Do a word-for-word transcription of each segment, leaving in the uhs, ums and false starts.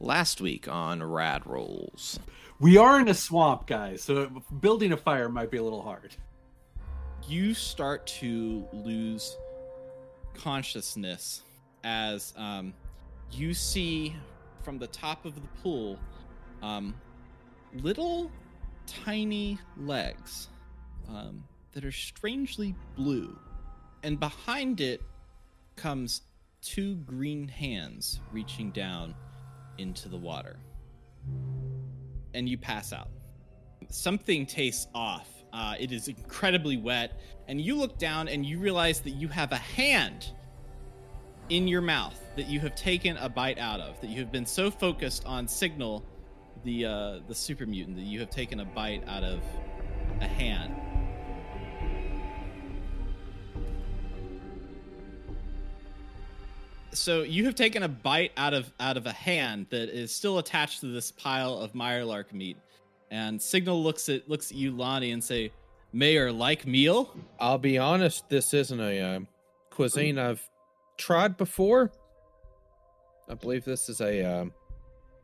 last week on Rad Rolls. We are in a swamp, guys, so building a fire might be a little hard. You start to lose consciousness as um, you see from the top of the pool um, little tiny legs um, that are strangely blue. And behind it comes two green hands reaching down into the water. And you pass out. Something tastes off. Uh, it is incredibly wet. And you look down and you realize that you have a hand in your mouth that you have taken a bite out of, that you have been so focused on Signal, the uh, the super mutant, that you have taken a bite out of a hand. So you have taken a bite out of out of a hand that is still attached to this pile of Mirelurk meat. And Signal looks at looks at you, Lonnie, and say, "Mayor, like meal?" I'll be honest, this isn't a uh, cuisine I've tried before. I believe this is a um,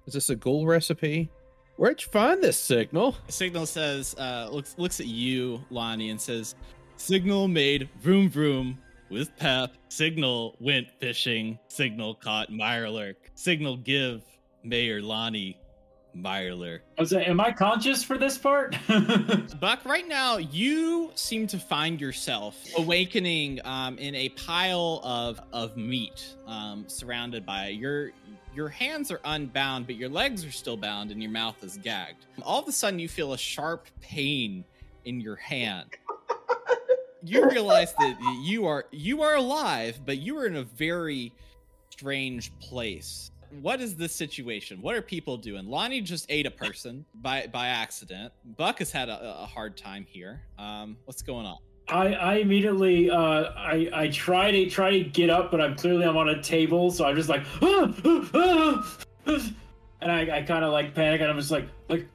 is this a ghoul recipe? Where'd you find this, Signal? Signal says, uh, looks looks at you, Lonnie, and says, "Signal made vroom vroom. With Pep, Signal went fishing. Signal caught Mirelurk. Signal give Mayor Lonnie Mirelurk." I was like, am I conscious for this part? Buck, right now you seem to find yourself awakening um, in a pile of of meat, um, surrounded by your your hands are unbound, but your legs are still bound, and your mouth is gagged. All of a sudden, you feel a sharp pain in your hand. You realize that you are you are alive, but you are in a very strange place. What is this situation? What are people doing? Lonnie just ate a person by, by accident. Buck has had a, a hard time here. Um, what's going on? I, I immediately uh, I I try to try to get up, but I'm clearly I'm on a table, so I'm just like ah, ah, ah, ah, and I, I kind of like panic, and I'm just like like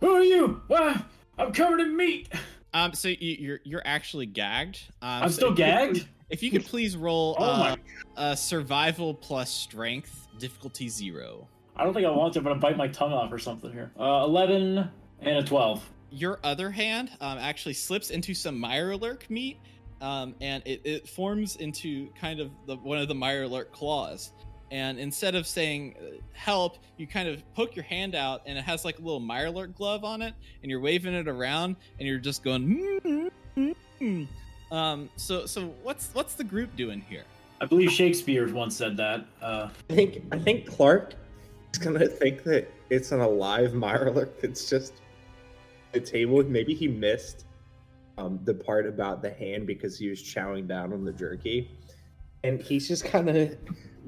who are you? Ah, I'm covered in meat. Um, so you, you're you're actually gagged. Um, I'm so still if gagged. You, if you could please roll oh uh, uh, survival plus strength, difficulty zero. I don't think I want to, but I bite my tongue off or something here. Uh, eleven and a twelve. Your other hand um, actually slips into some Mirelurk meat, um, and it, it forms into kind of the, one of the Mirelurk claws. And instead of saying help, you kind of poke your hand out, and it has like a little Mirelurk glove on it, and you're waving it around, and you're just going. Mm-hmm, mm-hmm. Um, so, so what's what's the group doing here? I believe Shakespeare once said that. Uh... I think I think Clark is gonna think that it's an alive Mirelurk that's just a table. Maybe he missed um, the part about the hand because he was chowing down on the jerky, and he's just kind of.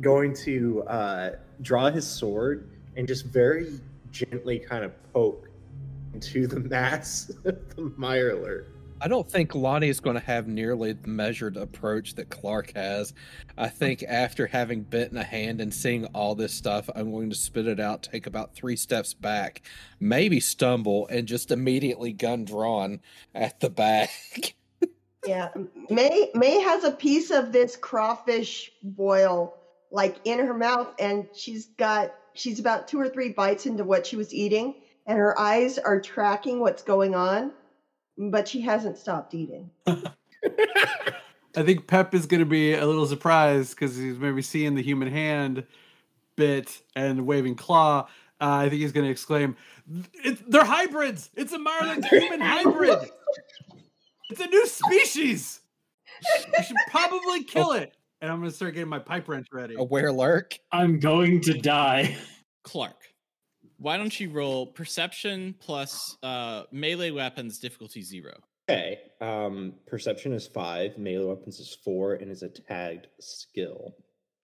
going to uh, draw his sword and just very gently kind of poke into the mass of the Mirelurk. I don't think Lonnie is going to have nearly the measured approach that Clark has. I think after having bitten a hand and seeing all this stuff, I'm going to spit it out, take about three steps back, maybe stumble, and just immediately gun drawn at the back. Yeah, May May has a piece of this crawfish boil like in her mouth, and she's got she's about two or three bites into what she was eating, and her eyes are tracking what's going on, but she hasn't stopped eating. I think Pep is going to be a little surprised because he's maybe seeing the human hand bit and waving claw. Uh, I think he's going to exclaim, "They're hybrids! It's a Mirelurk human hybrid! It's a new species! We should probably kill it!" And I'm going to start getting my pipe wrench ready. A werelurk. I'm going to die. Clark, why don't you roll perception plus uh, melee weapons difficulty zero? Okay. Um, perception is five, melee weapons is four, and is a tagged skill.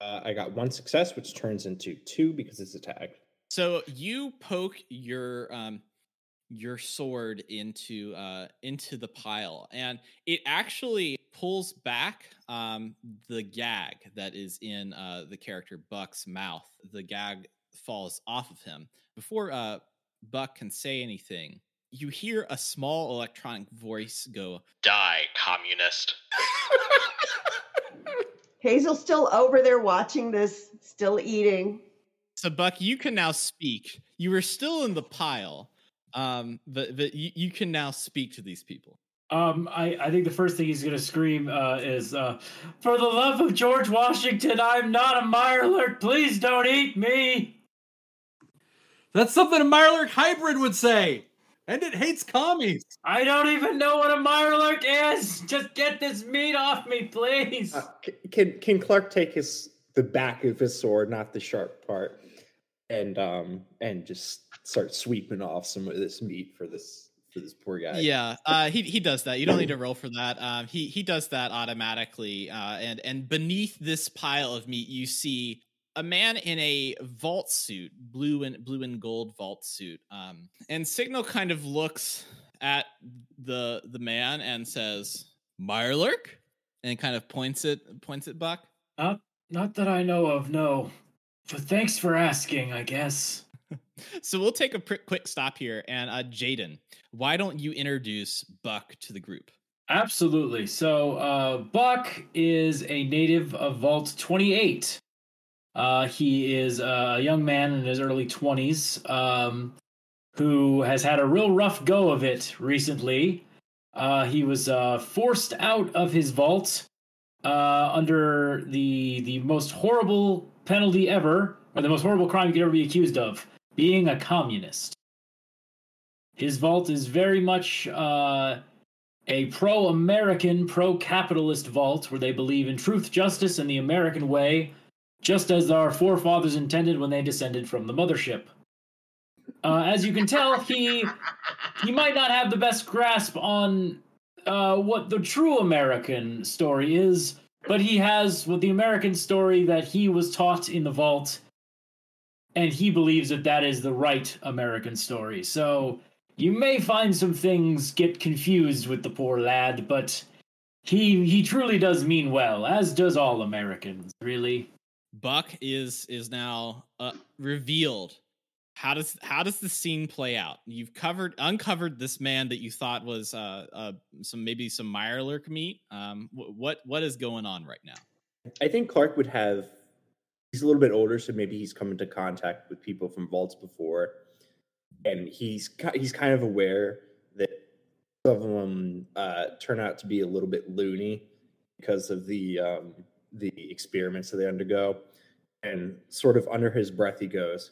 Uh, I got one success, which turns into two because it's a tag. So you poke your um, your sword into uh, into the pile, and it actually pulls back um, the gag that is in uh, the character Buck's mouth. The gag falls off of him. Before uh, Buck can say anything, you hear a small electronic voice go, "Die, communist." Hazel's still over there watching this, still eating. So Buck, you can now speak. You were still in the pile, um, but, but you, you can now speak to these people. Um, I, I think the first thing he's going to scream uh, is, uh, for the love of George Washington, I'm not a Mirelurk. Please don't eat me. That's something a Mirelurk hybrid would say. And it hates commies. I don't even know what a Mirelurk is. Just get this meat off me, please. Uh, can can Clark take his the back of his sword, not the sharp part, and um and just start sweeping off some of this meat for this for this poor guy? Yeah, uh, he he does that. You don't need to roll for that. Um, he he does that automatically. Uh, and and beneath this pile of meat, you see a man in a vault suit, blue and blue and gold vault suit. Um, and Signal kind of looks at the the man and says, Mirelurk? And kind of points it points it Buck. Not, not that I know of, no. But thanks for asking, I guess. So we'll take a pr- quick stop here. And uh, Jaden, why don't you introduce Buck to the group? Absolutely. So uh, Buck is a native of Vault twenty-eight. Uh, he is a young man in his early twenties um, who has had a real rough go of it recently. Uh, he was uh, forced out of his vault uh, under the the most horrible penalty ever, or the most horrible crime you could ever be accused of, being a communist. His vault is very much uh, a pro-American, pro-capitalist vault where they believe in truth, justice, and the American way, just as our forefathers intended when they descended from the mothership. Uh, as you can tell, he he might not have the best grasp on uh, what the true American story is, but he has what the American story that he was taught in the vault, and he believes that that is the right American story. So you may find some things get confused with the poor lad, but he he truly does mean well, as does all Americans, really. Buck is is now uh, revealed. How does how does the scene play out? You've covered uncovered this man that you thought was uh, uh, some maybe some Mirelurk meat. Um, wh- what what is going on right now? I think Clark would have. He's a little bit older, so maybe he's come into contact with people from vaults before, and he's he's kind of aware that some of them uh, turn out to be a little bit loony because of the. Um, the experiments that they undergo, and sort of under his breath he goes,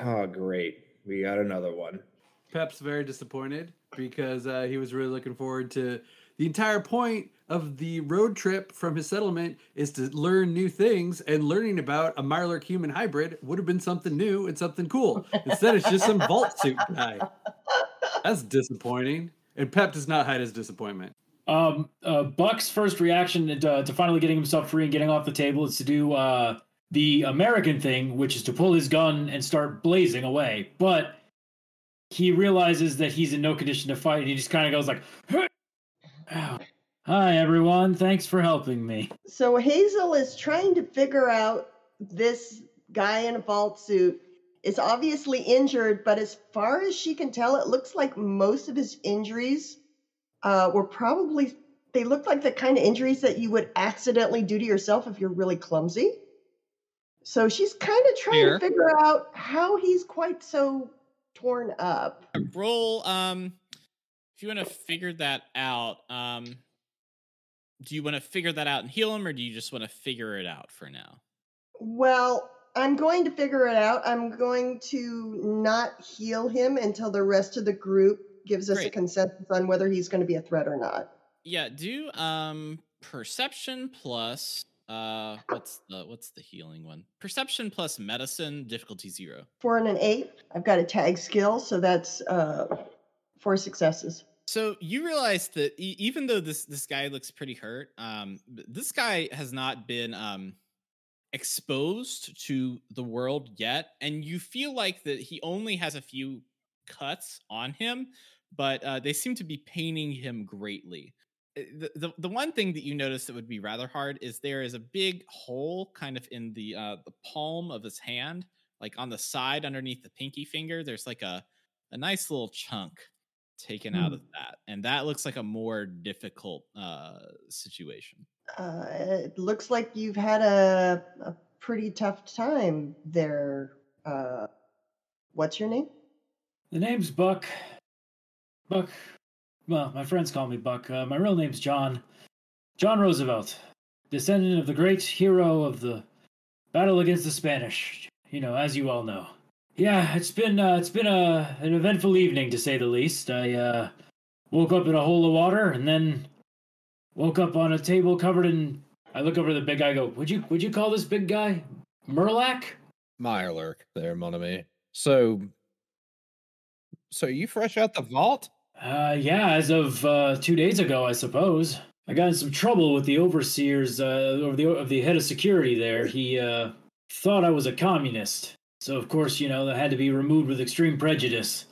oh great, we got another one. Pep's very disappointed because uh, he was really looking forward to the entire point of the road trip from his settlement is to learn new things, and learning about a Mirelurk human hybrid would have been something new and something cool. Instead it's just some vault suit guy. That's disappointing, and Pep does not hide his disappointment. Um, uh, Buck's first reaction to, uh, to finally getting himself free and getting off the table is to do uh, the American thing, which is to pull his gun and start blazing away. But he realizes that he's in no condition to fight, and he just kind of goes like, oh, hi, everyone. Thanks for helping me. So Hazel is trying to figure out this guy in a vault suit is obviously injured, but as far as she can tell, it looks like most of his injuries Uh, were probably, they looked like the kind of injuries that you would accidentally do to yourself if you're really clumsy. So she's kind of trying Fair. to figure out how he's quite so torn up. Roll, um, if you want to figure that out, um, do you want to figure that out and heal him, or do you just want to figure it out for now? Well, I'm going to figure it out. I'm going to not heal him until the rest of the group gives us Great. a consensus on whether he's going to be a threat or not. Yeah, do um perception plus uh what's the what's the healing one? Perception plus medicine, difficulty zero. Four and an eight. I've got a tag skill, so that's uh four successes. So you realize that e- even though this this guy looks pretty hurt, um this guy has not been um exposed to the world yet, and you feel like that he only has a few cuts on him, but uh, they seem to be paining him greatly. The, the the one thing that you notice that would be rather hard is there is a big hole kind of in the uh, the palm of his hand, like on the side underneath the pinky finger. There's like a, a nice little chunk taken mm. out of that, and that looks like a more difficult uh, situation. Uh, it looks like you've had a, a pretty tough time there. Uh, what's your name? The name's Buck. Buck. Well, my friends call me Buck. Uh, my real name's John. John Roosevelt. Descendant of the great hero of the battle against the Spanish. You know, as you all know. Yeah, it's been uh, it's been a, an eventful evening, to say the least. I uh, woke up in a hole of water, and then woke up on a table covered in... I look over the big guy and go, would you, would you call this big guy Mirelurk? Mirelurk there, mon ami. So, so are you fresh out the vault? Uh, yeah, as of uh, two days ago, I suppose. I got in some trouble with the overseers, uh, or the, of the head of security there. He uh, thought I was a communist. So, of course, you know, that had to be removed with extreme prejudice.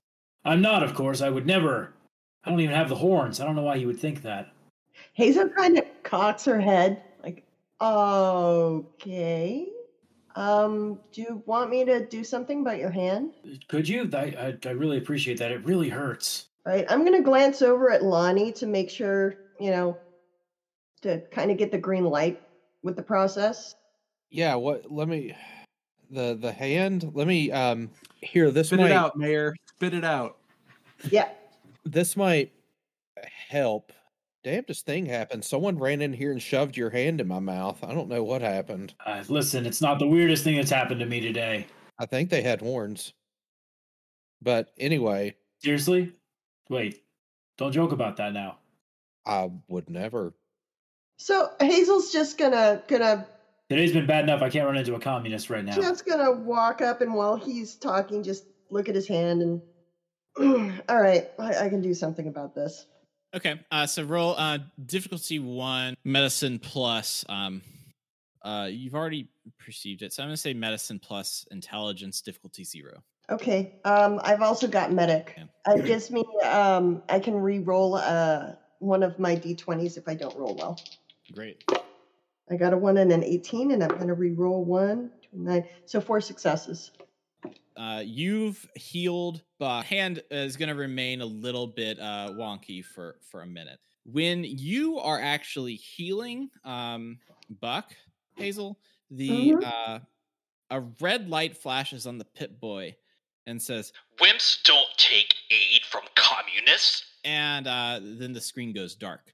I'm not, of course. I would never. I don't even have the horns. I don't know why you would think that. Hazel kind of cocks her head. Okay. Um, do you want me to do something about your hand? Could you? I, I, I really appreciate that. It really hurts. All right. I'm going to glance over at Lonnie to make sure, you know, to kind of get the green light with the process. Yeah. What? Let me, the, the hand, let me, um, here, this might. Spit it out, Mayor. Spit it out. Yeah. This might help. Damnedest thing happened. Someone ran in here and shoved your hand in my mouth. I don't know what happened. Uh, listen, it's not the weirdest thing that's happened to me today. I think they had horns. But anyway. Seriously? Wait, don't joke about that now. I would never. So Hazel's just gonna... gonna. Today's been bad enough. I can't run into a communist right now. Just gonna walk up and while he's talking, just look at his hand and... All right, I, I can do something about this. Okay, uh, so roll uh, difficulty one, medicine plus. Um, uh, you've already perceived it, so I'm going to say medicine plus intelligence, difficulty zero. Okay, um, I've also got medic. Okay. It gives me, um, I can re-roll uh, one of my d twenties if I don't roll well. Great. I got a one and an eighteen, and I'm going to re-roll one, two, nine, so four successes. Uh, you've healed, but hand is going to remain a little bit uh, wonky for, for a minute. When you are actually healing, um, Buck, Hazel, the mm-hmm. uh, a red light flashes on the Pip-Boy and says, "Wimps don't take aid from communists." And uh, then the screen goes dark.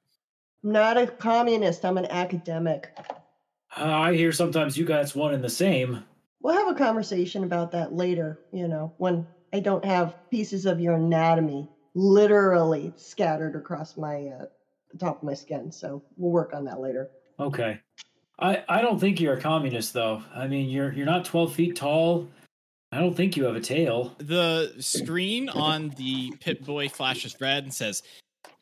I'm not a communist. I'm an academic. Uh, I hear sometimes you guys one and the same. We'll have a conversation about that later, you know, when I don't have pieces of your anatomy literally scattered across my uh, the top of my skin. So we'll work on that later. Okay. I, I don't think you're a communist, though. I mean, you're you're not twelve feet tall. I don't think you have a tail. The screen on the Pip-Boy flashes red and says,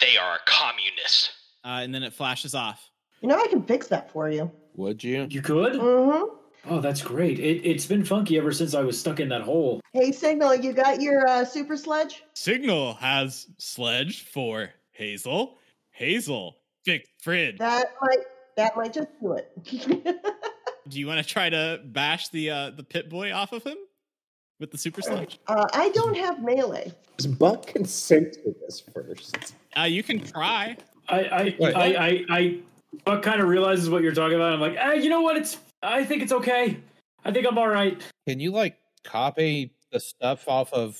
"They are a communist." Uh, and then it flashes off. You know, I can fix that for you. Would you? You could? Mm-hmm. Oh, that's great. It, it's been funky ever since I was stuck in that hole. Hey, Signal, you got your uh, super sledge? Signal has sledge for Hazel. Hazel, fix fridge. That might, that might just do it. Do you want to try to bash the uh, the Pip-Boy off of him with the super sledge? Uh, I don't have melee. Does Buck consent to this first? Uh, you can try. I, I, I, I, I, I Buck kind of realizes what you're talking about. I'm like, ah, you know what? It's I think it's okay. I think I'm all right. Can you, like, copy the stuff off of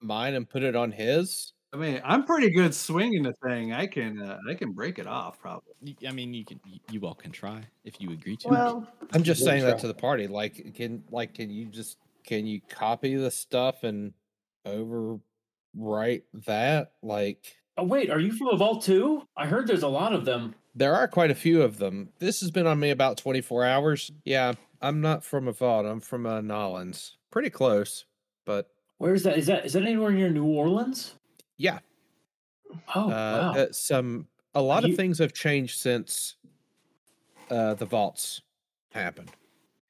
mine and put it on his? I mean, I'm pretty good swinging the thing. I can uh, I can break it off, probably. I mean, you can you all can try if you agree to. Well, I'm just saying that to the party. Like, can like can you just can you copy the stuff and overwrite that? Like, oh wait, are you from a vault too? I heard there's a lot of them. There are quite a few of them. This has been on me about twenty-four hours. Yeah, I'm not from a vault. I'm from uh, Nolans. Pretty close, but... Where is that? Is that is that anywhere near New Orleans? Yeah. Oh, uh, wow. Some, a lot you... of things have changed since uh, the vaults happened.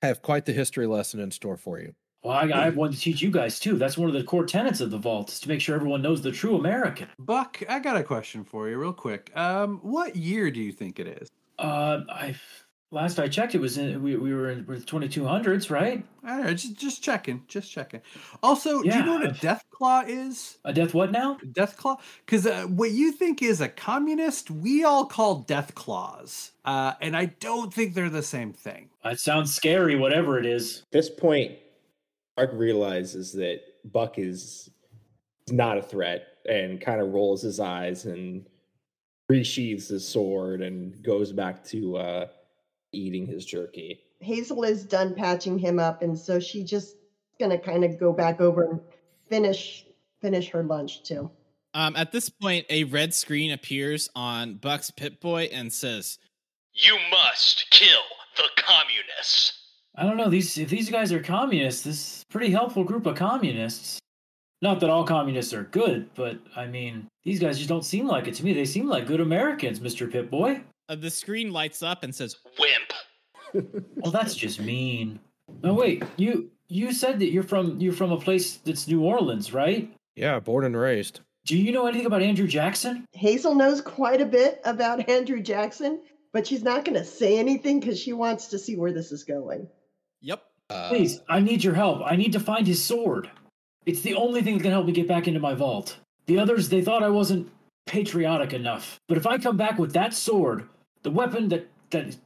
I have quite the history lesson in store for you. Well, I, I have one to teach you guys, too. That's one of the core tenets of the vault, is to make sure everyone knows the true American. Buck, I got a question for you real quick. Um, what year do you think it is? Uh, I Last I checked, it was in, we we were in with twenty-two hundreds, right? All right, just just checking, just checking. Also, yeah. Do you know what a death claw is? A death what now? A death claw, because uh, what you think is a communist, we all call death claws, uh, and I don't think they're the same thing. That sounds scary, whatever it is. At this point, Ark realizes that Buck is not a threat, and kind of rolls his eyes and resheathes his sword and goes back to. Uh, eating his jerky. Hazel is done patching him up, and so she just gonna kind of go back over and finish finish her lunch too. Um at this point, a red screen appears on Buck's Pip-Boy and says, "You must kill the communists." I don't know, these if these guys are communists, this is a pretty helpful group of communists. Not that all communists are good, but I mean, these guys just don't seem like it to me. They seem like good Americans, Mister Pip-Boy. Uh, the screen lights up and says, "Wimp." Well, that's just mean. No, wait, you you said that you're from you're from a place that's New Orleans, right? Yeah, born and raised. Do you know anything about Andrew Jackson? Hazel knows quite a bit about Andrew Jackson, but she's not going to say anything because she wants to see where this is going. Yep. Uh, Please, I need your help. I need to find his sword. It's the only thing that can help me get back into my vault. The others, they thought I wasn't patriotic enough. But if I come back with that sword... the weapon that, that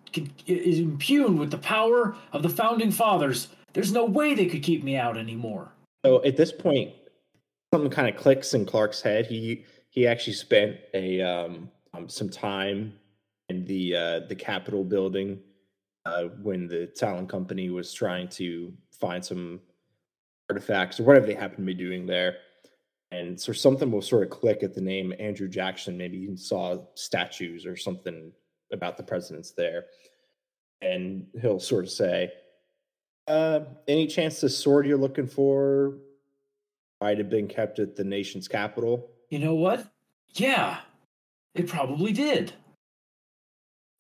is impugned with the power of the Founding Fathers. There's no way they could keep me out anymore. So at this point, something kind of clicks in Clark's head. He he actually spent a um, um, some time in the uh, the Capitol building uh, when the talent company was trying to find some artifacts or whatever they happened to be doing there. And so something will sort of click at the name Andrew Jackson. Maybe he saw statues or something about the presidents there, and he'll sort of say, uh, any chance the sword you're looking for might have been kept at the nation's capital? You know what? Yeah, it probably did.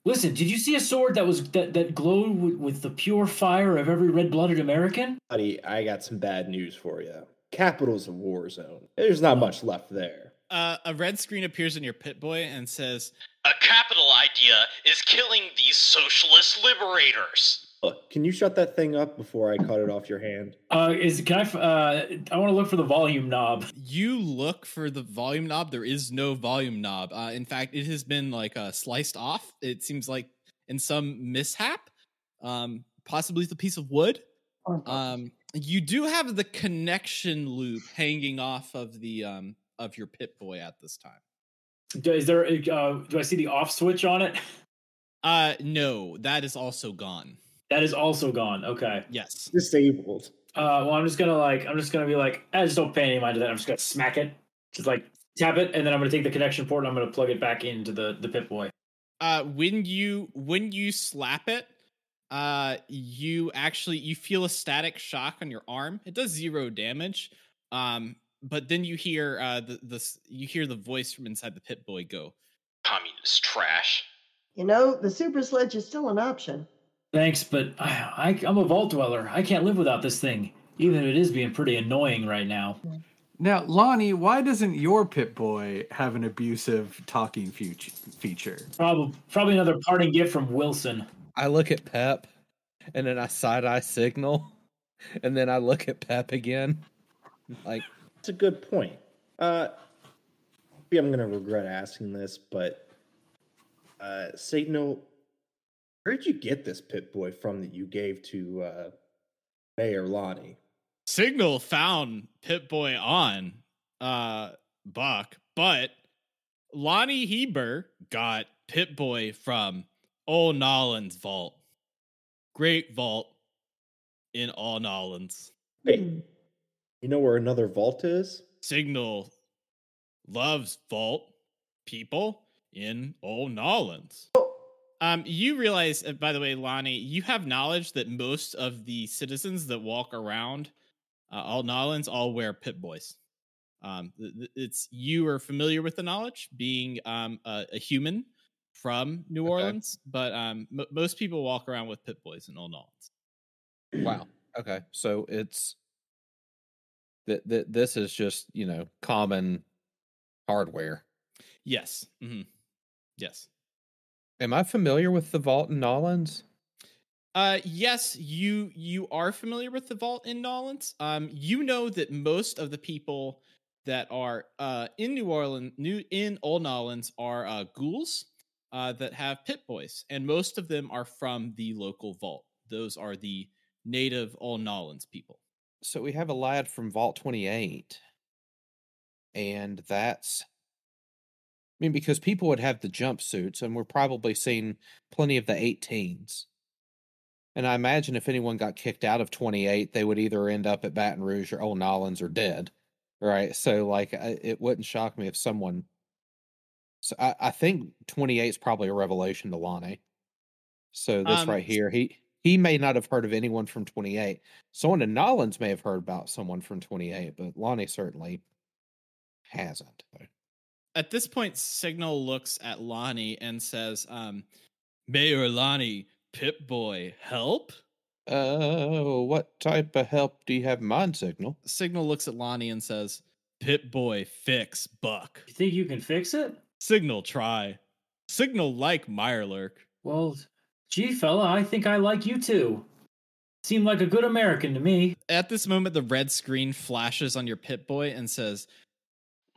Listen, did you see a sword that was that, that glowed with, with the pure fire of every red-blooded American? Buddy, I got some bad news for you. Capital's a war zone. There's not much left there. Uh, a red screen appears in your Pip-Boy and says, "A capital idea is killing these socialist liberators." Look, can you shut that thing up before I cut it off your hand? Uh, is can I? Uh, I want to look for the volume knob. You look for the volume knob. There is no volume knob. Uh, in fact, it has been like uh, sliced off. It seems like in some mishap, um, possibly it's a piece of wood. Um, you do have the connection loop hanging off of the um, of your Pip-Boy at this time. Is there? Uh, do I see the off switch on it? Uh, no, that is also gone. That is also gone. Okay. Yes. Disabled. Uh, well, I'm just gonna like, I'm just gonna be like, I just don't pay any mind to that. I'm just gonna smack it, just like tap it, and then I'm gonna take the connection port and I'm gonna plug it back into the the Pip-Boy. Uh, when you when you slap it, uh, you actually you feel a static shock on your arm. It does zero damage. Um. But then you hear uh, the, the you hear the voice from inside the Pip-Boy go, "Communist trash." You know, the super sledge is still an option. Thanks, but I, I, I'm a vault dweller. I can't live without this thing, even if it is being pretty annoying right now. Now, Lonnie, why doesn't your Pip-Boy have an abusive talking feature? Probably, probably another parting gift from Wilson. I look at Pep, and then I side-eye Signal, and then I look at Pep again, like... That's a good point. Uh, maybe I'm going to regret asking this, but uh, Signal, where did you get this Pip-Boy from that you gave to uh, Mayor Lonnie? Signal found Pip-Boy on uh, Buck, but Lonnie Heber got Pip-Boy from Old Nolans' vault. Great vault in Old Nolans. Hey. You know where another vault is? Signal loves vault people in Old Nolans. Um, you realize, by the way, Lonnie, you have knowledge that most of the citizens that walk around uh, Old Nolans all wear Pip-Boys. Um, it's you are familiar with the knowledge, being um, a, a human from New okay. Orleans, but um, m- most people walk around with Pip-Boys in Old Nolans. Wow. Okay, so it's. That this is just, you know, common hardware. Yes. Mm-hmm. Yes. Am I familiar with the vault in Nolans? Uh, yes, you you are familiar with the Vault in Nolans. Um, you know that most of the people that are uh, in New Orleans, new in Old Nolans, are uh, ghouls uh, that have Pip-Boys, and most of them are from the local Vault. Those are the native Old Nolans people. So we have a lad from Vault twenty-eight, and that's... I mean, because people would have the jumpsuits, and we're probably seeing plenty of the eighteens. And I imagine if anyone got kicked out of twenty-eight, they would either end up at Baton Rouge or Old Nolans or dead, right? So, like, it wouldn't shock me if someone... So I, I think twenty-eight is probably a revelation to Lonnie. So this um, right here, he... He may not have heard of anyone from twenty-eight. Someone in Nolans may have heard about someone from twenty-eight, but Lonnie certainly hasn't. At this point, Signal looks at Lonnie and says, um, Mayor Lonnie, Pip-Boy, help? Oh, uh, what type of help do you have in mind, Signal? Signal looks at Lonnie and says, Pip-Boy, fix Buck. You think you can fix it? Signal, try. Signal, like Mirelurk. Well... Gee, fella, I think I like you too. Seem like a good American to me. At this moment, the red screen flashes on your Pip-Boy and says,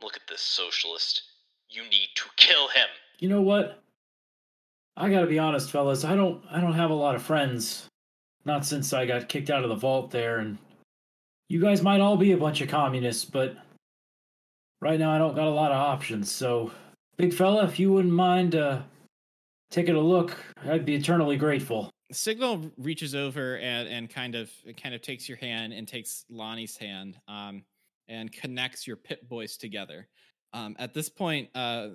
Look at this socialist. You need to kill him. You know what? I gotta be honest, fellas. I don't I don't have a lot of friends. Not since I got kicked out of the Vault there. And you guys might all be a bunch of communists, but right now I don't got a lot of options. So, big fella, if you wouldn't mind... uh. Taking a look, I'd be eternally grateful. Signal reaches over and, and kind of kind of takes your hand and takes Lonnie's hand um, and connects your Pip-Boys together. Um, at this point, uh,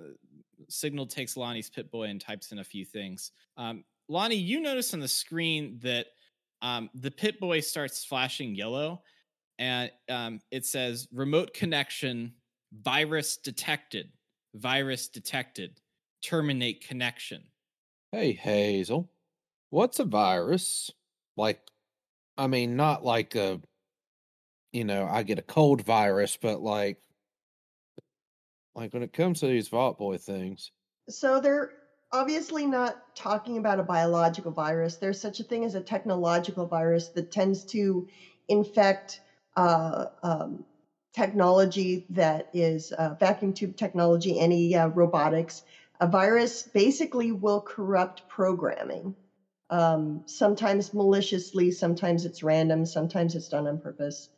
Signal takes Lonnie's Pip-Boy and types in a few things. Um, Lonnie, you notice on the screen that um, the Pip-Boy starts flashing yellow, and um, it says, remote connection, virus detected, virus detected, terminate connection. Hey, Hazel, what's a virus? Like, I mean, not like a, you know, I get a cold virus, but like, like when it comes to these Vault Boy things. So they're obviously not talking about a biological virus. There's such a thing as a technological virus that tends to infect uh, um, technology that is uh, vacuum tube technology, any uh, robotics. A virus basically will corrupt programming, um, sometimes maliciously, sometimes it's random, sometimes it's done on purpose.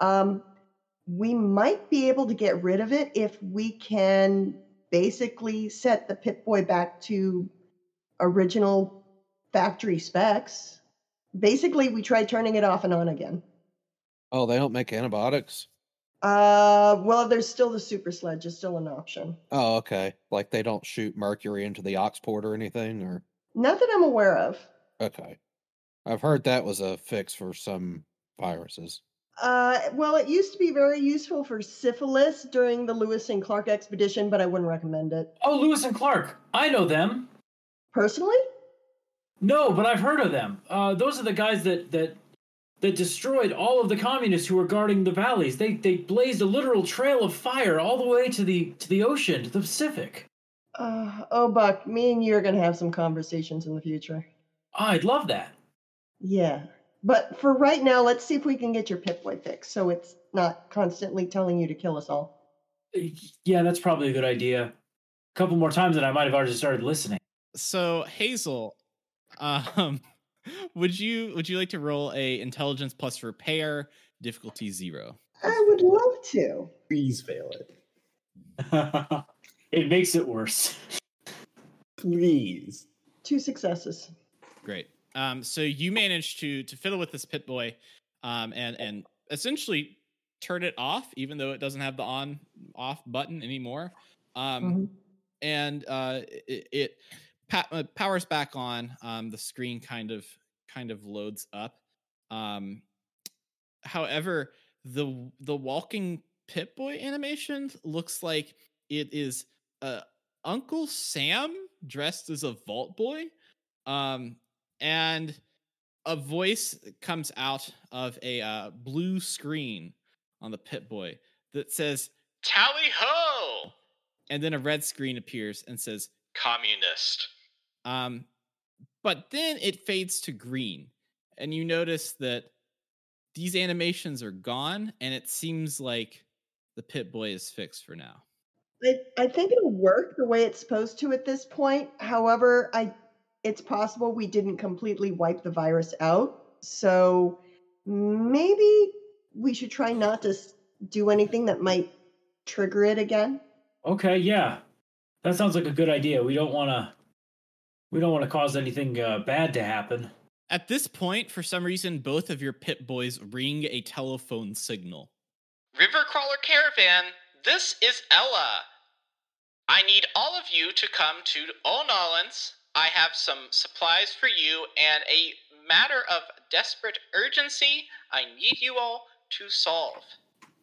Um, we might be able to get rid of it if we can basically set the Pip-Boy back to original factory specs. Basically, we tried turning it off and on again. Oh, they don't make antibiotics? Uh, well, there's still the super sledge is still an option. Oh, okay. Like they don't shoot mercury into the oxport or anything, or not that I'm aware of. Okay, I've heard that was a fix for some viruses. Uh, well, it used to be very useful for syphilis during the Lewis and Clark expedition, but I wouldn't recommend it. Oh, Lewis and Clark, I know them personally. No, but I've heard of them. Uh, those are the guys that that. that destroyed all of the communists who were guarding the valleys. They they blazed a literal trail of fire all the way to the to the ocean, to the Pacific. Uh, oh, Buck, me and you are going to have some conversations in the future. I'd love that. Yeah, but for right now, let's see if we can get your Pip-Boy fixed, so it's not constantly telling you to kill us all. Yeah, that's probably a good idea. A couple more times, and I might have already started listening. So, Hazel, um... Would you would you like to roll a intelligence plus repair, difficulty zero? I would love to. Please fail it. It makes it worse. Please. Two successes. Great. Um, so you managed to to fiddle with this Pip-Boy, um, and and essentially turn it off, even though it doesn't have the on off button anymore. Um, mm-hmm. And uh, it. it powers back on. Um, the screen kind of kind of loads up. Um, however, the the walking Pip-Boy animation looks like it is uh, Uncle Sam dressed as a Vault Boy, um, and a voice comes out of a uh, blue screen on the Pip-Boy that says "Tally ho!" and then a red screen appears and says "Communist." Um, But then it fades to green, and you notice that these animations are gone, and it seems like the Pip-Boy is fixed for now. I, I think it'll work the way it's supposed to at this point. However, I it's possible we didn't completely wipe the virus out. So maybe we should try not to do anything that might trigger it again. Okay, yeah. That sounds like a good idea. We don't want to we don't want to cause anything uh, bad to happen. At this point, for some reason, both of your Pip-Boys ring a telephone signal. River Crawler Caravan, this is Ella. I need all of you to come to Old Nolans. I have some supplies for you and a matter of desperate urgency I need you all to solve.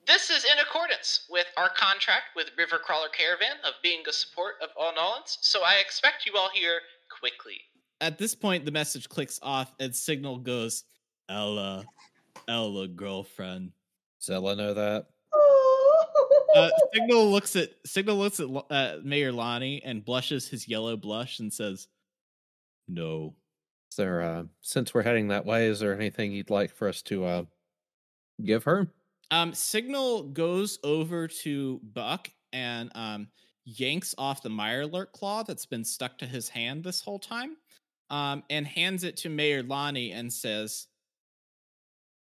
This is in accordance with our contract with River Crawler Caravan of being a support of Old Nolans, so I expect you all here quickly. At this point, the message clicks off and Signal goes, Ella, Ella, girlfriend. Does Ella know that? uh, Signal looks at Signal looks at uh, Mayor Lonnie and blushes his yellow blush and says, no. Is there, uh, since we're heading that way, is there anything you'd like for us to uh, give her? Um, Signal goes over to Buck and um, yanks off the Mirelurk claw that's been stuck to his hand this whole time. Um, and hands it to Mayor Lonnie and says,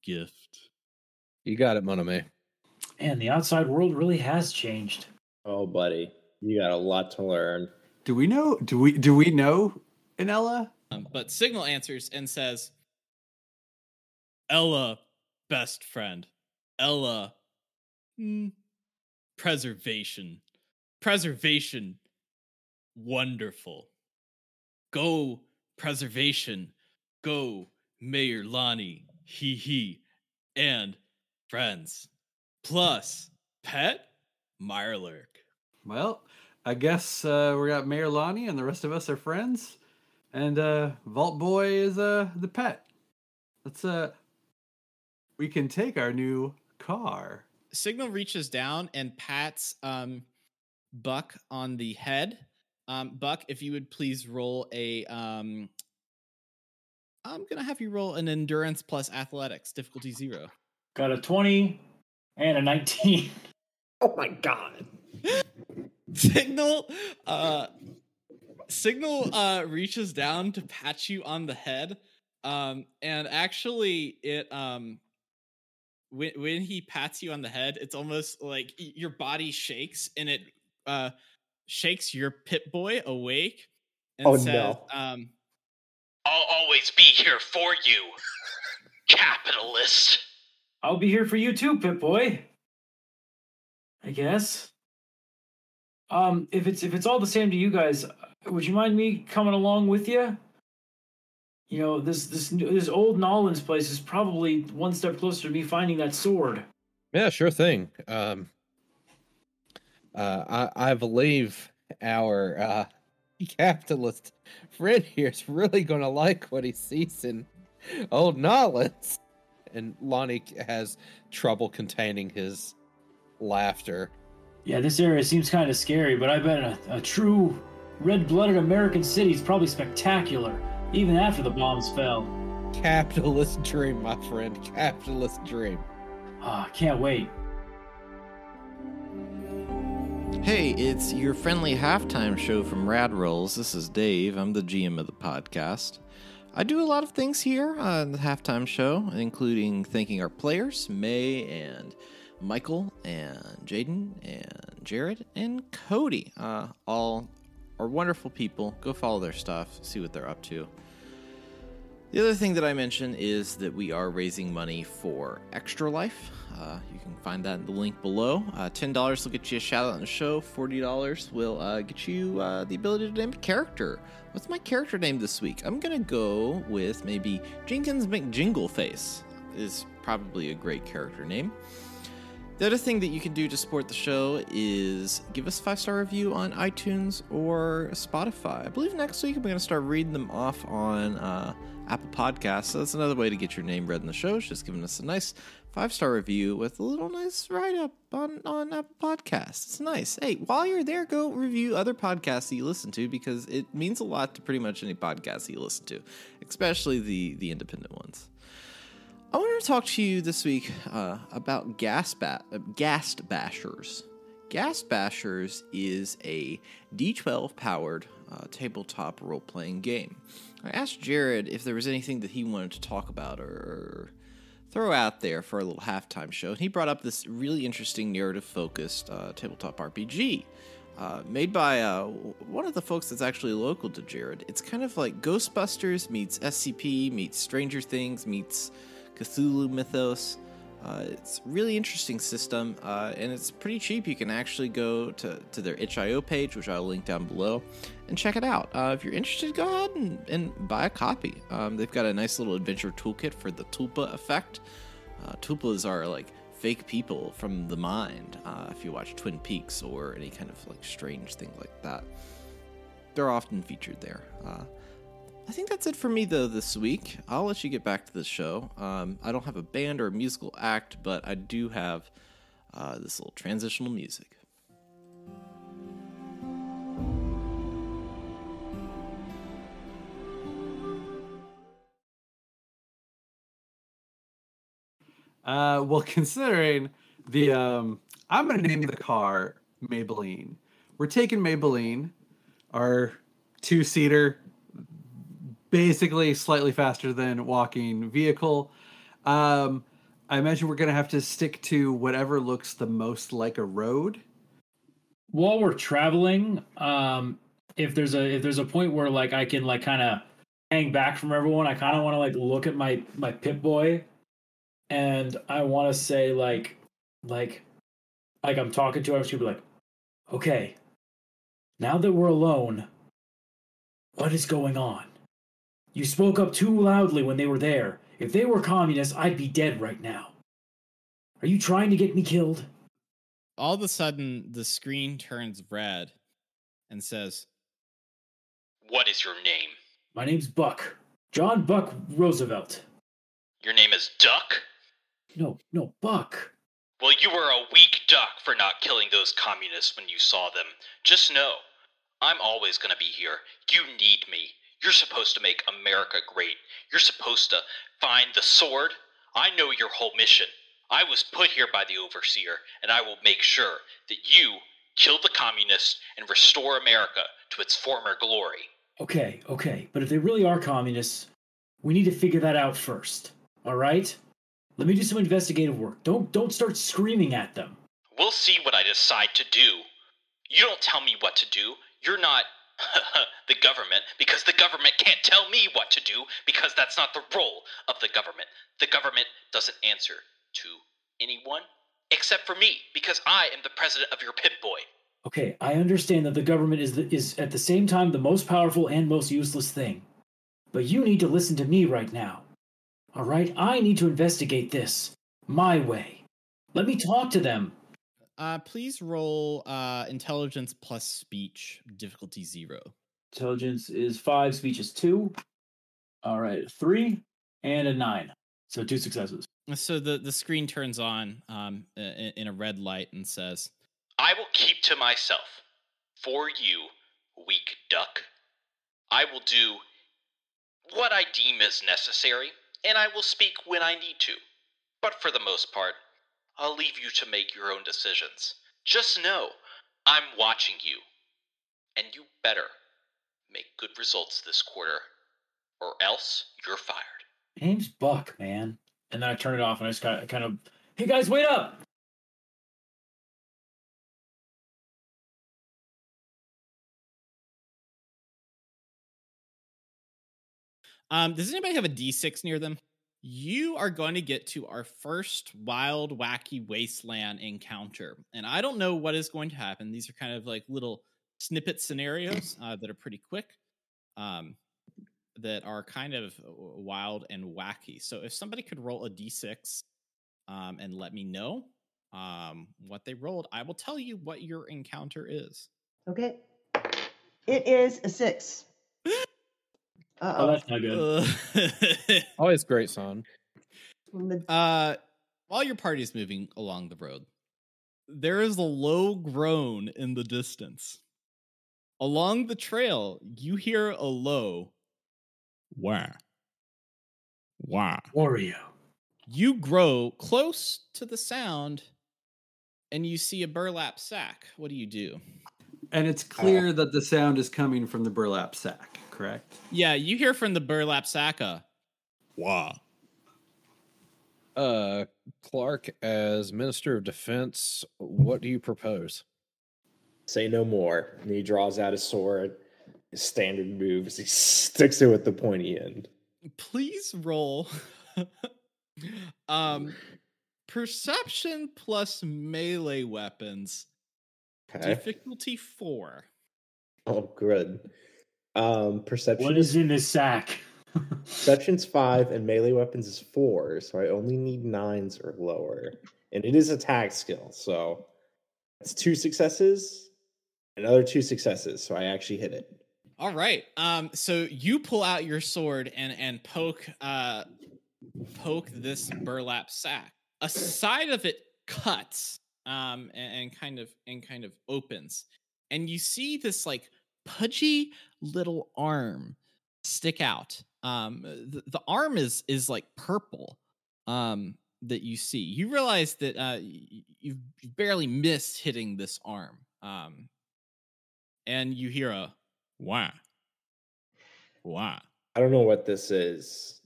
gift. You got it, Monome. Man, the outside world really has changed. Oh, buddy. You got a lot to learn. Do we know? Do we do we know an Ella? Um, but Signal answers and says, Ella, best friend. Ella, mm, preservation. Preservation. Wonderful. Go. Preservation, go, Mayor Lonnie, he he, and friends, plus pet Mirelurk. Well, I guess uh, we got Mayor Lonnie and the rest of us are friends, and uh, Vault Boy is uh, the pet. Let's uh, we can take our new car. Signal reaches down and pats um, Buck on the head. Um, Buck, if you would please roll a, um, I'm going to have you roll an endurance plus athletics, difficulty zero. Got a twenty and a nineteen. Oh my God. Signal, uh, Signal, uh, reaches down to pat you on the head. Um, and actually it, um, when, when he pats you on the head, it's almost like your body shakes and it, uh, shakes your Pip-Boy awake and oh, says, no. um, I'll always be here for you, capitalist. I'll be here for you too, Pip-Boy. I guess. Um, if it's if it's all the same to you guys, would you mind me coming along with you? You know, this this this Old Nolans place is probably one step closer to me finding that sword. Yeah, sure thing. Um. Uh, I, I believe our uh, capitalist friend here is really going to like what he sees in Old Nolans. And Lonnie has trouble containing his laughter. Yeah, this area seems kind of scary, but I bet a, a true red-blooded American city is probably spectacular, even after the bombs fell. Capitalist dream, my friend. Capitalist dream. Ah, oh, can't wait. Hey, it's your friendly halftime show from Rad Rolls. This is Dave. I'm the G M of the podcast. I do a lot of things here on the halftime show, including thanking our players, May and Michael and Jaden and Jared and Cody. Uh, all are wonderful people. Go follow their stuff, see what they're up to. The other thing that I mention is that we are raising money for Extra Life. Uh, you can find that in the link below. Uh, ten dollars will get you a shout out on the show. forty dollars will uh, get you uh, the ability to name a character. What's my character name this week? I'm going to go with maybe Jenkins McJingleface is probably a great character name. The other thing that you can do to support the show is give us a five-star review on iTunes or Spotify. I believe next week I'm going to start reading them off on uh, Apple Podcasts. So that's another way to get your name read in the show. It's just giving us a nice five-star review with a little nice write-up on, on Apple Podcasts. It's nice. Hey, while you're there, go review other podcasts that you listen to, because it means a lot to pretty much any podcast that you listen to, especially the, the independent ones. I want to talk to you this week uh, about Ghast ba- Ghast Bashers. Ghast Bashers is a D twelve powered uh, tabletop role-playing game. I asked Jared if there was anything that he wanted to talk about or throw out there for a little halftime show, and he brought up this really interesting narrative-focused uh, tabletop R P G uh, made by uh, one of the folks that's actually local to Jared. It's kind of like Ghostbusters meets S C P meets Stranger Things meets Cthulhu mythos. Uh, it's a really interesting system, uh, and it's pretty cheap. You can actually go to, to their itch dot i o page, which I'll link down below, and check it out. Uh, if you're interested, go ahead and, and buy a copy. Um, they've got a nice little adventure toolkit for the Tulpa effect. Uh, Tulpas are like fake people from the mind, uh, if you watch Twin Peaks or any kind of like strange thing like that. They're often featured there. Uh, I think that's it for me, though, this week. I'll let you get back to the show. Um, I don't have a band or a musical act, but I do have uh, this little transitional music. Uh, well, considering the... Um, I'm going to name the car Maybelline. We're taking Maybelline, our two-seater... basically slightly faster than walking vehicle. Um, I imagine we're going to have to stick to whatever looks the most like a road. While we're traveling, um, if there's a if there's a point where like I can like kind of hang back from everyone, I kind of want to like look at my my Pip-Boy, and I want to say like like like I'm talking to her. She'll be like, "Okay, now that we're alone, what is going on? You spoke up too loudly when they were there. If they were communists, I'd be dead right now. Are you trying to get me killed?" All of a sudden, the screen turns red and says, "What is your name?" "My name's Buck. John Buck Roosevelt." "Your name is Duck?" No, no, Buck. "Well, you were a weak duck for not killing those communists when you saw them. Just know, I'm always going to be here. You need me. You're supposed to make America great. You're supposed to find the sword. I know your whole mission. I was put here by the overseer, and I will make sure that you kill the communists and restore America to its former glory." Okay, okay, but if they really are communists, we need to figure that out first, all right? Let me do some investigative work. Don't, don't start screaming at them. "We'll see what I decide to do. You don't tell me what to do. You're not... the government, because the government can't tell me what to do, because that's not the role of the government. The government doesn't answer to anyone except for me, because I am the president of your Pip-Boy." Okay, I understand that the government is the, is at the same time the most powerful and most useless thing, but you need to listen to me right now. All right, I need to investigate this my way. Let me talk to them. Uh, please roll uh, intelligence plus speech, difficulty zero. Intelligence is five, speech is two. All right, three and a nine. So two successes. So the, the screen turns on um, in, in a red light and says, "I will keep to myself. For you, weak duck. I will do what I deem is necessary, and I will speak when I need to. But for the most part, I'll leave you to make your own decisions. Just know, I'm watching you. And you better make good results this quarter, or else you're fired." Name's Buck, man. And then I turn it off and I just kind of, kind of "Hey guys, wait up!" Um, does anybody have a D six near them? You are going to get to our first wild, wacky wasteland encounter. And I don't know what is going to happen. These are kind of like little snippet scenarios uh, that are pretty quick, um, that are kind of wild and wacky. So if somebody could roll a D six um, and let me know, um, what they rolled. I will tell you what your encounter is. Okay. It is a six. Uh-oh. Oh, that's not good. Always great, son. Uh, while your party's moving along the road, there is a low groan in the distance. Along the trail, you hear a low wah. Wah. Wario. You grow close to the sound, and you see a burlap sack. What do you do? And it's clear uh, that the sound is coming from the burlap sack, correct? Yeah, you hear from the burlap sack a wah. Uh, Clark, as Minister of Defense, what do you propose? Say no more. And he draws out his sword. His standard move is he sticks it with the pointy end. Please roll. um, perception plus melee weapons. Okay. Difficulty four. Oh, good. Um, perception. What is in this sack? Perception's five and melee weapons is four, so I only need nines or lower. And it is a tag skill, so it's two successes, another two successes, so I actually hit it. All right. Um, so you pull out your sword and and poke uh poke this burlap sack. A side of it cuts um and, and kind of and kind of opens, and you see this like pudgy little arm stick out. Um, the, the arm is is like purple. Um, that you see, you realize that uh, you've barely missed hitting this arm. Um, and you hear a wah, wah. I don't know what this is.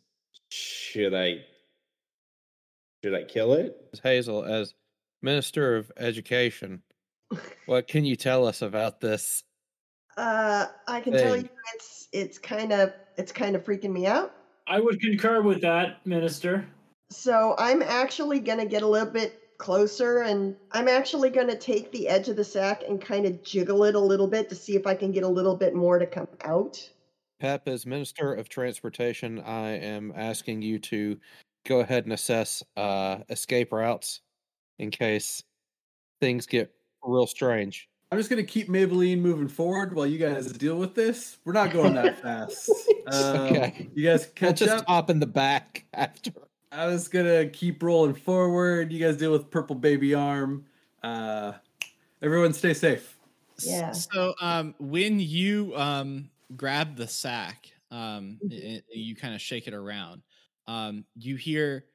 Should I? Should I kill it? Hazel, as Minister of Education, what can you tell us about this? Uh, I can thing? tell you it's it's kind of. It's kind of freaking me out. I would concur with that, Minister. So I'm actually going to get a little bit closer, and I'm actually going to take the edge of the sack and kind of jiggle it a little bit to see if I can get a little bit more to come out. Pep, as Minister of Transportation, I am asking you to go ahead and assess uh, escape routes in case things get real strange. I'm just going to keep Maybelline moving forward while you guys deal with this. We're not going that fast. Um, okay. You guys catch up. We'll just hop in the back after. I was going to keep rolling forward. You guys deal with purple baby arm. Uh, everyone stay safe. Yeah. So um, when you um, grab the sack, um, it, you kind of shake it around. Um, you hear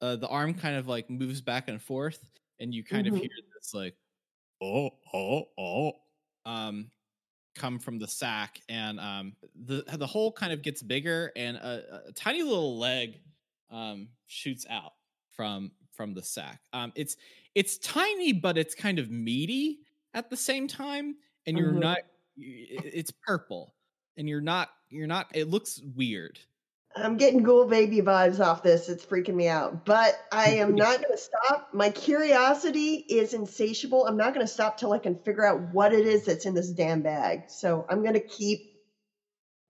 uh, the arm kind of like moves back and forth, and you kind mm-hmm. of hear this like, oh, oh, oh, um, come from the sack, and um, the the hole kind of gets bigger, and a, a tiny little leg um shoots out from from the sack. Um, it's it's tiny, but it's kind of meaty at the same time, and you're mm-hmm. not. It's purple, and you're not. You're not. It looks weird. I'm getting ghoul baby vibes off this. It's freaking me out. But I am not going to stop. My curiosity is insatiable. I'm not going to stop till I can figure out what it is that's in this damn bag. So I'm going to keep,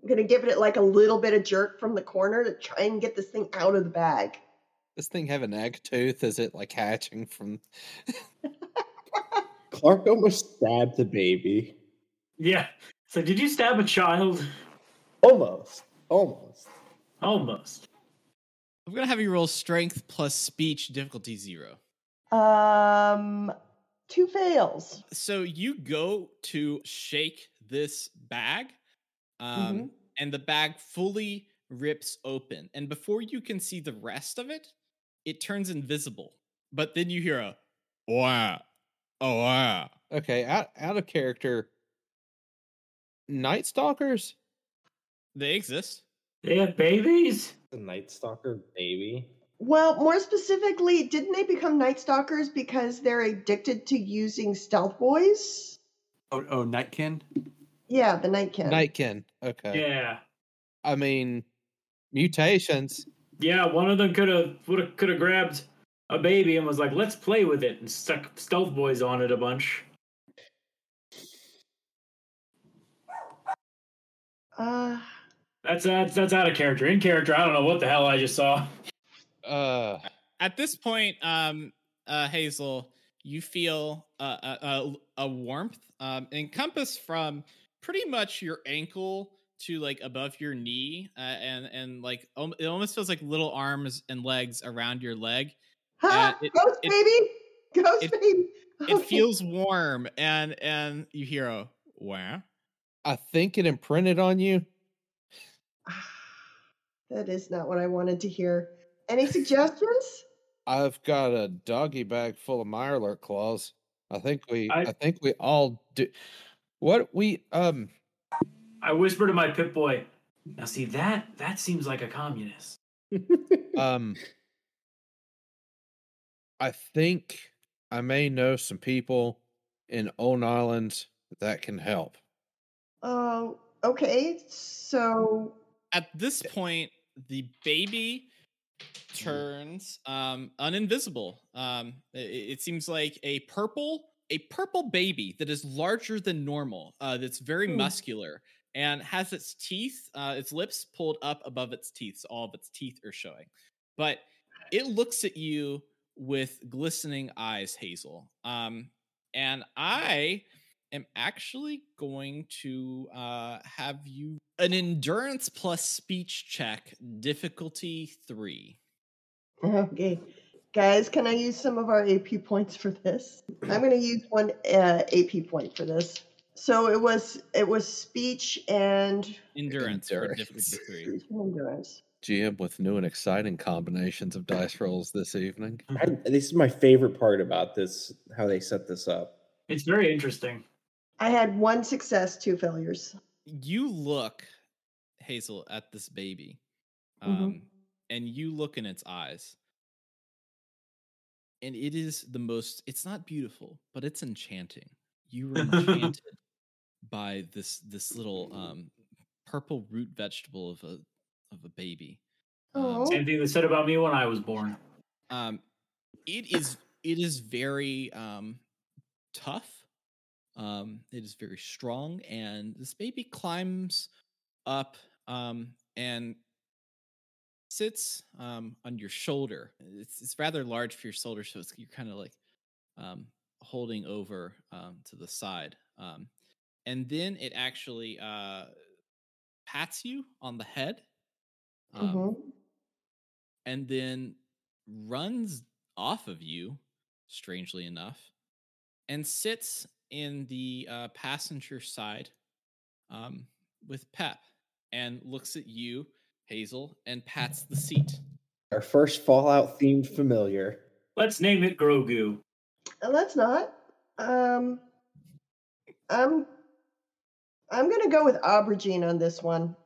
I'm going to give it like a little bit of jerk from the corner to try and get this thing out of the bag. This thing have an egg tooth? Is it like hatching from... Clark almost stabbed the baby. Yeah. So did you stab a child? Almost. Almost. Almost. I'm going to have you roll strength plus speech, difficulty zero. Um, two fails. So you go to shake this bag, um, mm-hmm. and the bag fully rips open. And before you can see the rest of it, it turns invisible. But then you hear a, wow, oh, wow. Okay, out, out of character, Nightstalkers? They exist. They have babies? The Night Stalker baby? Well, more specifically, didn't they become Night Stalkers because they're addicted to using Stealth Boys? Oh, oh, Nightkin? Yeah, the Nightkin. Nightkin, okay. Yeah. I mean, mutations. Yeah, one of them could have would have could have grabbed a baby and was like, let's play with it, and stuck Stealth Boys on it a bunch. Uh... That's, that's that's out of character. In character, I don't know what the hell I just saw. Uh, At this point, um, uh, Hazel, you feel uh, a, a, a warmth um, encompass from pretty much your ankle to like above your knee, uh, and and like um, it almost feels like little arms and legs around your leg. Huh, uh, it, ghost it, baby, ghost it, baby. It feels warm, and and you hear a wow. I think it imprinted on you. That is not what I wanted to hear. Any suggestions? I've got a doggy bag full of Mirelurk claws. I think we, I, I think we all do. What we, um, I whisper to my Pip-Boy. Now, see that that seems like a communist. um, I think I may know some people in Old Nolans that can help. Oh, uh, okay. So at this point, the baby turns um, uninvisible. Um, it, it seems like a purple, a purple baby that is larger than normal. Uh, that's very mm. muscular and has its teeth, uh, its lips pulled up above its teeth. So all of its teeth are showing, but it looks at you with glistening eyes, Hazel. Um, and I am actually going to uh, have you an endurance plus speech check, difficulty three. Okay. Guys, can I use some of our A P points for this? I'm going to use one uh, A P point for this. So it was it was speech and... Endurance, endurance. For difficulty three. Endurance. G M with new and exciting combinations of dice rolls this evening. I, this is my favorite part about this, how they set this up. It's very interesting. I had one success, two failures. You look, Hazel, at this baby, um, mm-hmm. and you look in its eyes, and it is the most, it's not beautiful, but it's enchanting. You were enchanted by this this little um, purple root vegetable of a of a baby. Um, Same thing they said about me when I was born. Um, it is it is very um, tough. Um, it is very strong, and this baby climbs up um, and sits um, on your shoulder. It's, it's rather large for your shoulder, so it's, you're kind of like um, holding over um, to the side. Um, and then it actually uh, pats you on the head, um, mm-hmm. and then runs off of you, strangely enough, and sits in the uh, passenger side um, with Pep, and looks at you, Hazel, and pats the seat. Our first Fallout-themed familiar. Let's name it Grogu. Let's not. Um, I'm, I'm going to go with Aubergine on this one.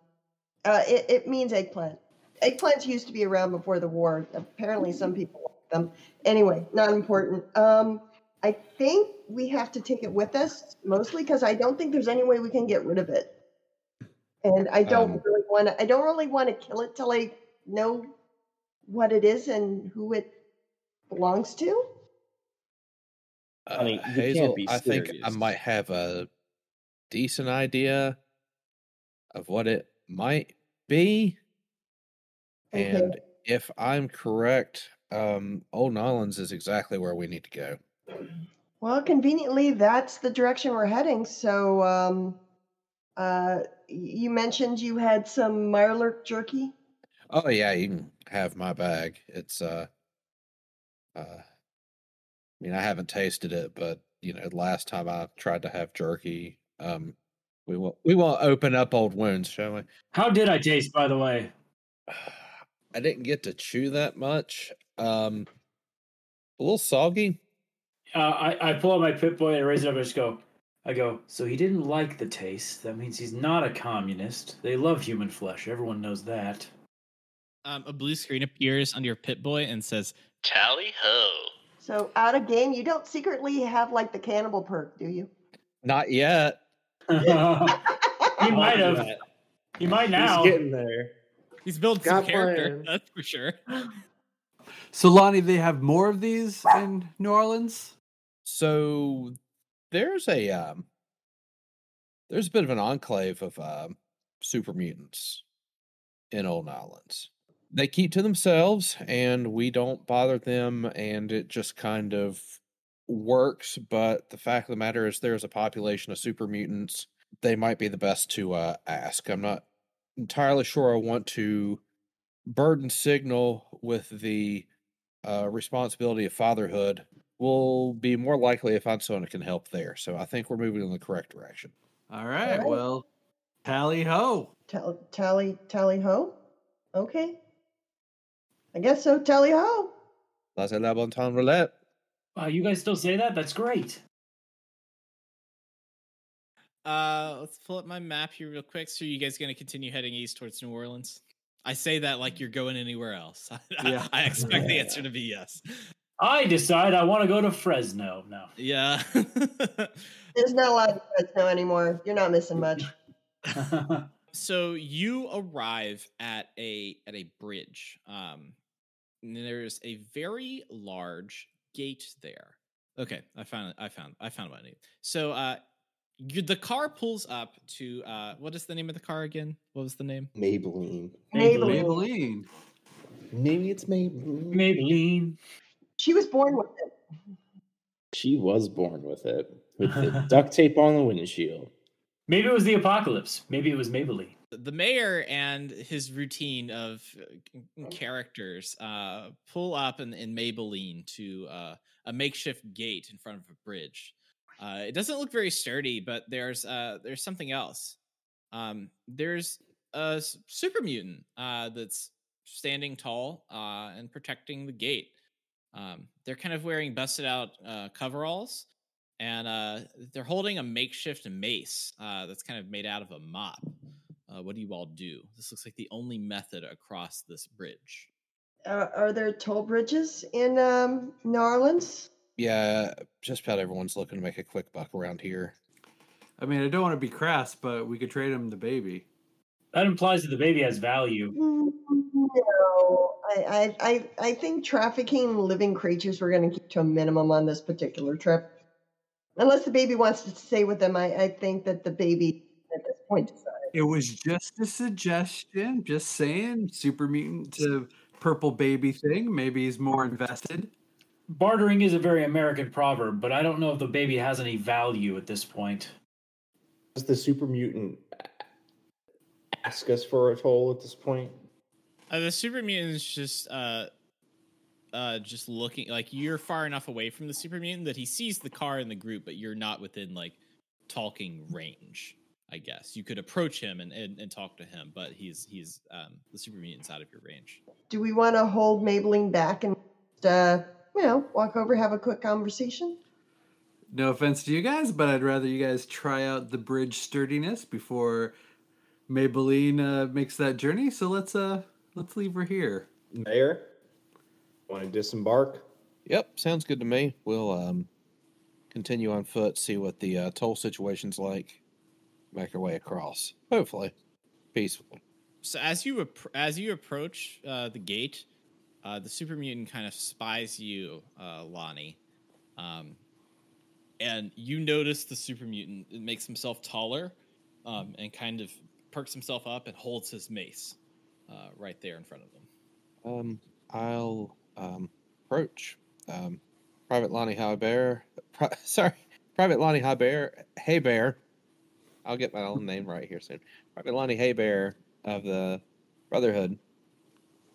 Uh, it, it means eggplant. Eggplants used to be around before the war. Apparently some people like them. Anyway, not important. Um... I think we have to take it with us, mostly because I don't think there's any way we can get rid of it, and I don't um, really want to. I don't really want to kill it till I know what it is and who it belongs to. Uh, I mean, Hazel, I think I might have a decent idea of what it might be, okay. And if I'm correct, um, Old Nolans is exactly where we need to go. Well, conveniently, that's the direction we're heading. So, um, uh, you mentioned you had some Mirelurk jerky. Oh yeah, you can have my bag. It's uh, uh, I mean, I haven't tasted it, but you know, last time I tried to have jerky, um, we won't we won't open up old wounds, shall we? How did I taste, by the way? I didn't get to chew that much. Um, a little soggy. Uh, I, I pull out my Pip-Boy and raise it up and just go, I go, so he didn't like the taste. That means he's not a communist. They love human flesh. Everyone knows that. Um, a blue screen appears under your Pip-Boy and says, tally-ho. So out of game, you don't secretly have, like, the cannibal perk, do you? Not yet. He might have. He might now. He's getting there. He's built some character, that's for sure. So, Lonnie, they have more of these in New Orleans? So there's a um, there's a bit of an enclave of um, super mutants in Old Nolans. They keep to themselves, and we don't bother them, and it just kind of works, but the fact of the matter is there's a population of super mutants. They might be the best to uh, ask. I'm not entirely sure I want to burden Signal with the uh, responsibility of fatherhood. We'll be more likely if I'm someone who can help there. So I think we're moving in the correct direction. All right. All right. Well, tally ho. Tally, tally, tally ho. Okay. I guess so. Tally ho. That's a la bonne roulette. Wow, you guys still say that? That's great. Uh, let's pull up my map here real quick. So are you guys going to continue heading east towards New Orleans? I say that like you're going anywhere else. Yeah. I, I expect yeah. the answer to be yes. I decide I want to go to Fresno now. Yeah. There's not a lot of Fresno anymore. You're not missing much. So you arrive at a at a bridge. Um, and there's a very large gate there. Okay, I found it. I found I found what I need. So uh You, the car pulls up to, uh, what is the name of the car again? What was the name? Maybelline. Maybelline. Maybelline. Maybe it's Maybelline. Maybelline. She was born with it. She was born with it. With the duct tape on the windshield. Maybe it was the apocalypse. Maybe it was Maybelline. The mayor and his routine of characters uh, pull up in, in Maybelline to uh, a makeshift gate in front of a bridge. Uh, it doesn't look very sturdy, but there's uh, there's something else. Um, there's a super mutant uh, that's standing tall uh, and protecting the gate. Um, they're kind of wearing busted out uh, coveralls, and uh, they're holding a makeshift mace uh, that's kind of made out of a mop. Uh, what do you all do? This looks like the only method across this bridge. Uh, are there toll bridges in um, New Orleans? Yeah, just about everyone's looking to make a quick buck around here. I mean, I don't want to be crass, but we could trade him the baby. That implies that the baby has value. No, I, I, I think trafficking living creatures we're going to keep to a minimum on this particular trip. Unless the baby wants to stay with them, I, I think that the baby at this point decided. It was just a suggestion, just saying, super mutant to purple baby thing. Maybe he's more invested. Bartering is a very American proverb, but I don't know if the baby has any value at this point. Does the super mutant ask us for a toll at this point? Uh, the super mutant is just, uh, uh, just looking like you're far enough away from the super mutant that he sees the car in the group, but you're not within like talking range. I guess you could approach him and, and, and talk to him, but he's he's um, the super mutant's out of your range. Do we want to hold Maybelline back and uh? You know, walk over, have a quick conversation. No offense to you guys, but I'd rather you guys try out the bridge sturdiness before Maybelline uh, makes that journey. So let's uh, let's leave her here. Mayor, want to disembark? Yep, sounds good to me. We'll um, continue on foot, see what the uh, toll situation's like, make our way across, hopefully peacefully. So as you as you approach uh, the gate. Uh, the super mutant kind of spies you, uh, Lonnie, um, and you notice the super mutant makes himself taller um, and kind of perks himself up and holds his mace uh, right there in front of them. Um, I'll um, approach um, Private Lonnie Highbear. Pri- sorry, Private Lonnie Highbear. Hey Bear. I'll get my own name right here soon. Private Lonnie Highbear of the Brotherhood.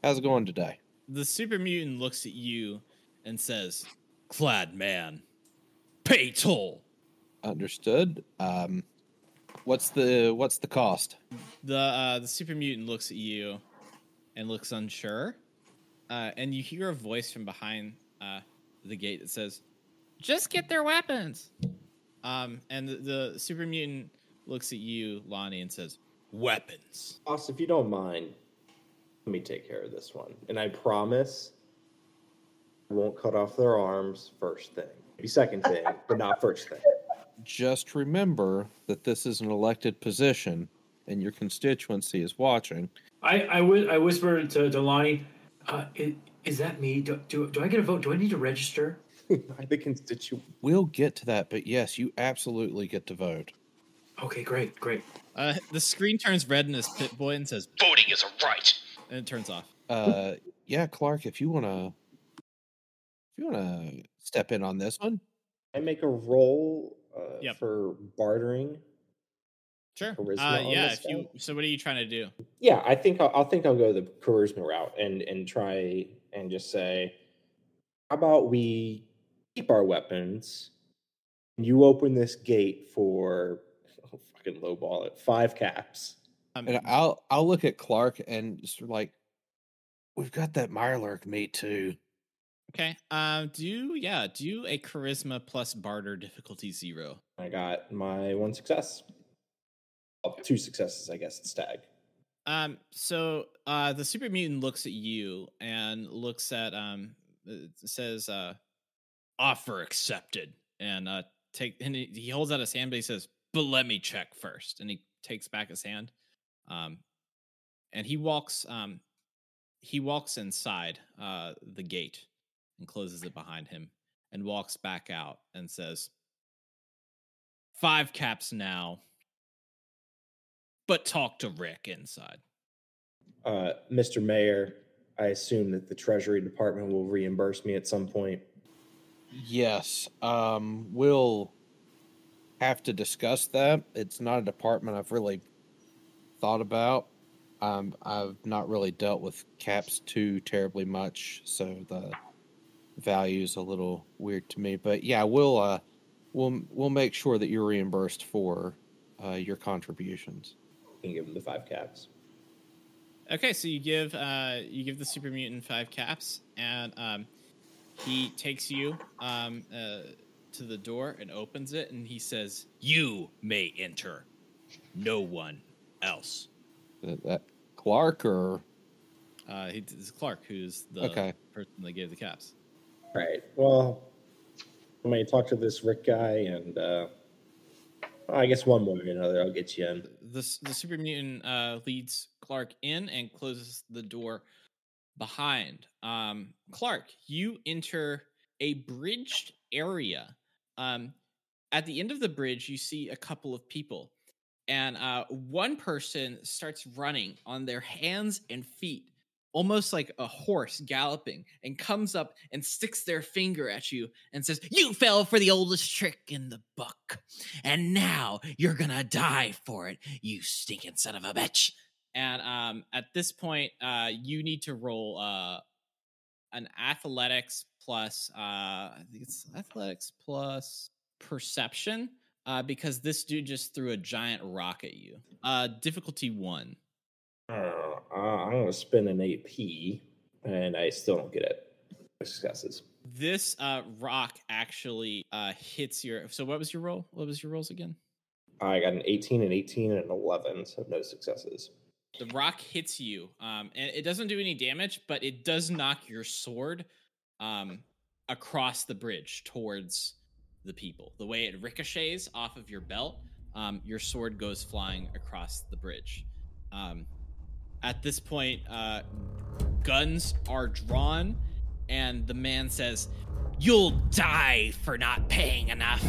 How's it going today? The super mutant looks at you and says, "Clad man, pay toll." Understood. Um, what's the what's the cost? The uh, the super mutant looks at you and looks unsure, uh, and you hear a voice from behind uh, the gate that says, "Just get their weapons." Um, and the, the super mutant looks at you, Lonnie, and says, "Weapons." Austin, if you don't mind. Let me take care of this one. And I promise I won't cut off their arms first thing. Maybe second thing, but not first thing. Just remember that this is an elected position and your constituency is watching. I, I, w- I whispered to, to Lonnie, uh, is, is that me? Do, do, do I get a vote? Do I need to register? The constituent. We'll get to that, but yes, you absolutely get to vote. Okay, great, great. Uh, the screen turns red and is Pip-Boy and says, "Voting is a right." And it turns off. Uh, yeah, Clark, if you wanna, if you wanna step in on this one, I make a roll uh, yep. for bartering? Sure. Uh, yeah. If you, so what are you trying to do? Yeah, I think I'll, I'll think I'll go the charisma route and, and try and just say, how about we keep our weapons and you open this gate for oh, fucking lowball it five caps. Um, and I'll I'll look at Clark and just like, we've got that Mirelurk meat too. Okay. Um. Do yeah. Do a charisma plus barter difficulty zero. I got my one success. Well, two successes, I guess. It's tag. Um. So, uh, the super mutant looks at you and looks at um. It says, uh, offer accepted, and uh, take. And he, he holds out his hand, but he says, "But let me check first." And he takes back his hand. Um, and he walks. Um, he walks inside. Uh, the gate. And closes it behind him and walks back out and says, five caps now, but talk to Rick inside. Uh, Mister Mayor, I assume that the Treasury Department will reimburse me at some point. Yes, um, we'll have to discuss that. It's not a department I've really thought about. Um, I've not really dealt with caps too terribly much, so the value is a little weird to me, but yeah, we'll uh, we'll we'll make sure that you're reimbursed for uh, your contributions. You can give them the five caps. Okay, so you give uh, you give the super mutant five caps, and um, he takes you um, uh, to the door and opens it, and he says, "You may enter. No one else." That, that Clark or uh, he, it's Clark, who's the okay. person that gave the caps. All right. Well, I'm going to talk to this Rick guy, and uh, I guess one way or another, I'll get you in. The, the super mutant uh, leads Clark in and closes the door behind. Um, Clark, you enter a bridged area. Um, at the end of the bridge, you see a couple of people, and uh, one person starts running on their hands and feet, almost like a horse galloping, and comes up and sticks their finger at you and says, "You fell for the oldest trick in the book, and now you're gonna die for it, you stinking son of a bitch." And um, at this point, uh, you need to roll uh, an athletics plus, uh, I think it's athletics plus perception, uh, because this dude just threw a giant rock at you. Uh, difficulty one. Uh, I'm going to spend an A P, and I still don't get it. Successes. This uh, rock actually uh, hits your... So what was your roll? What was your rolls again? I got an eighteen, an eighteen, and an eleven, so no successes. The rock hits you, um, and it doesn't do any damage, but it does knock your sword um, across the bridge towards the people. The way it ricochets off of your belt, um, your sword goes flying across the bridge. Um At this point, uh, guns are drawn, and the man says, "You'll die for not paying enough."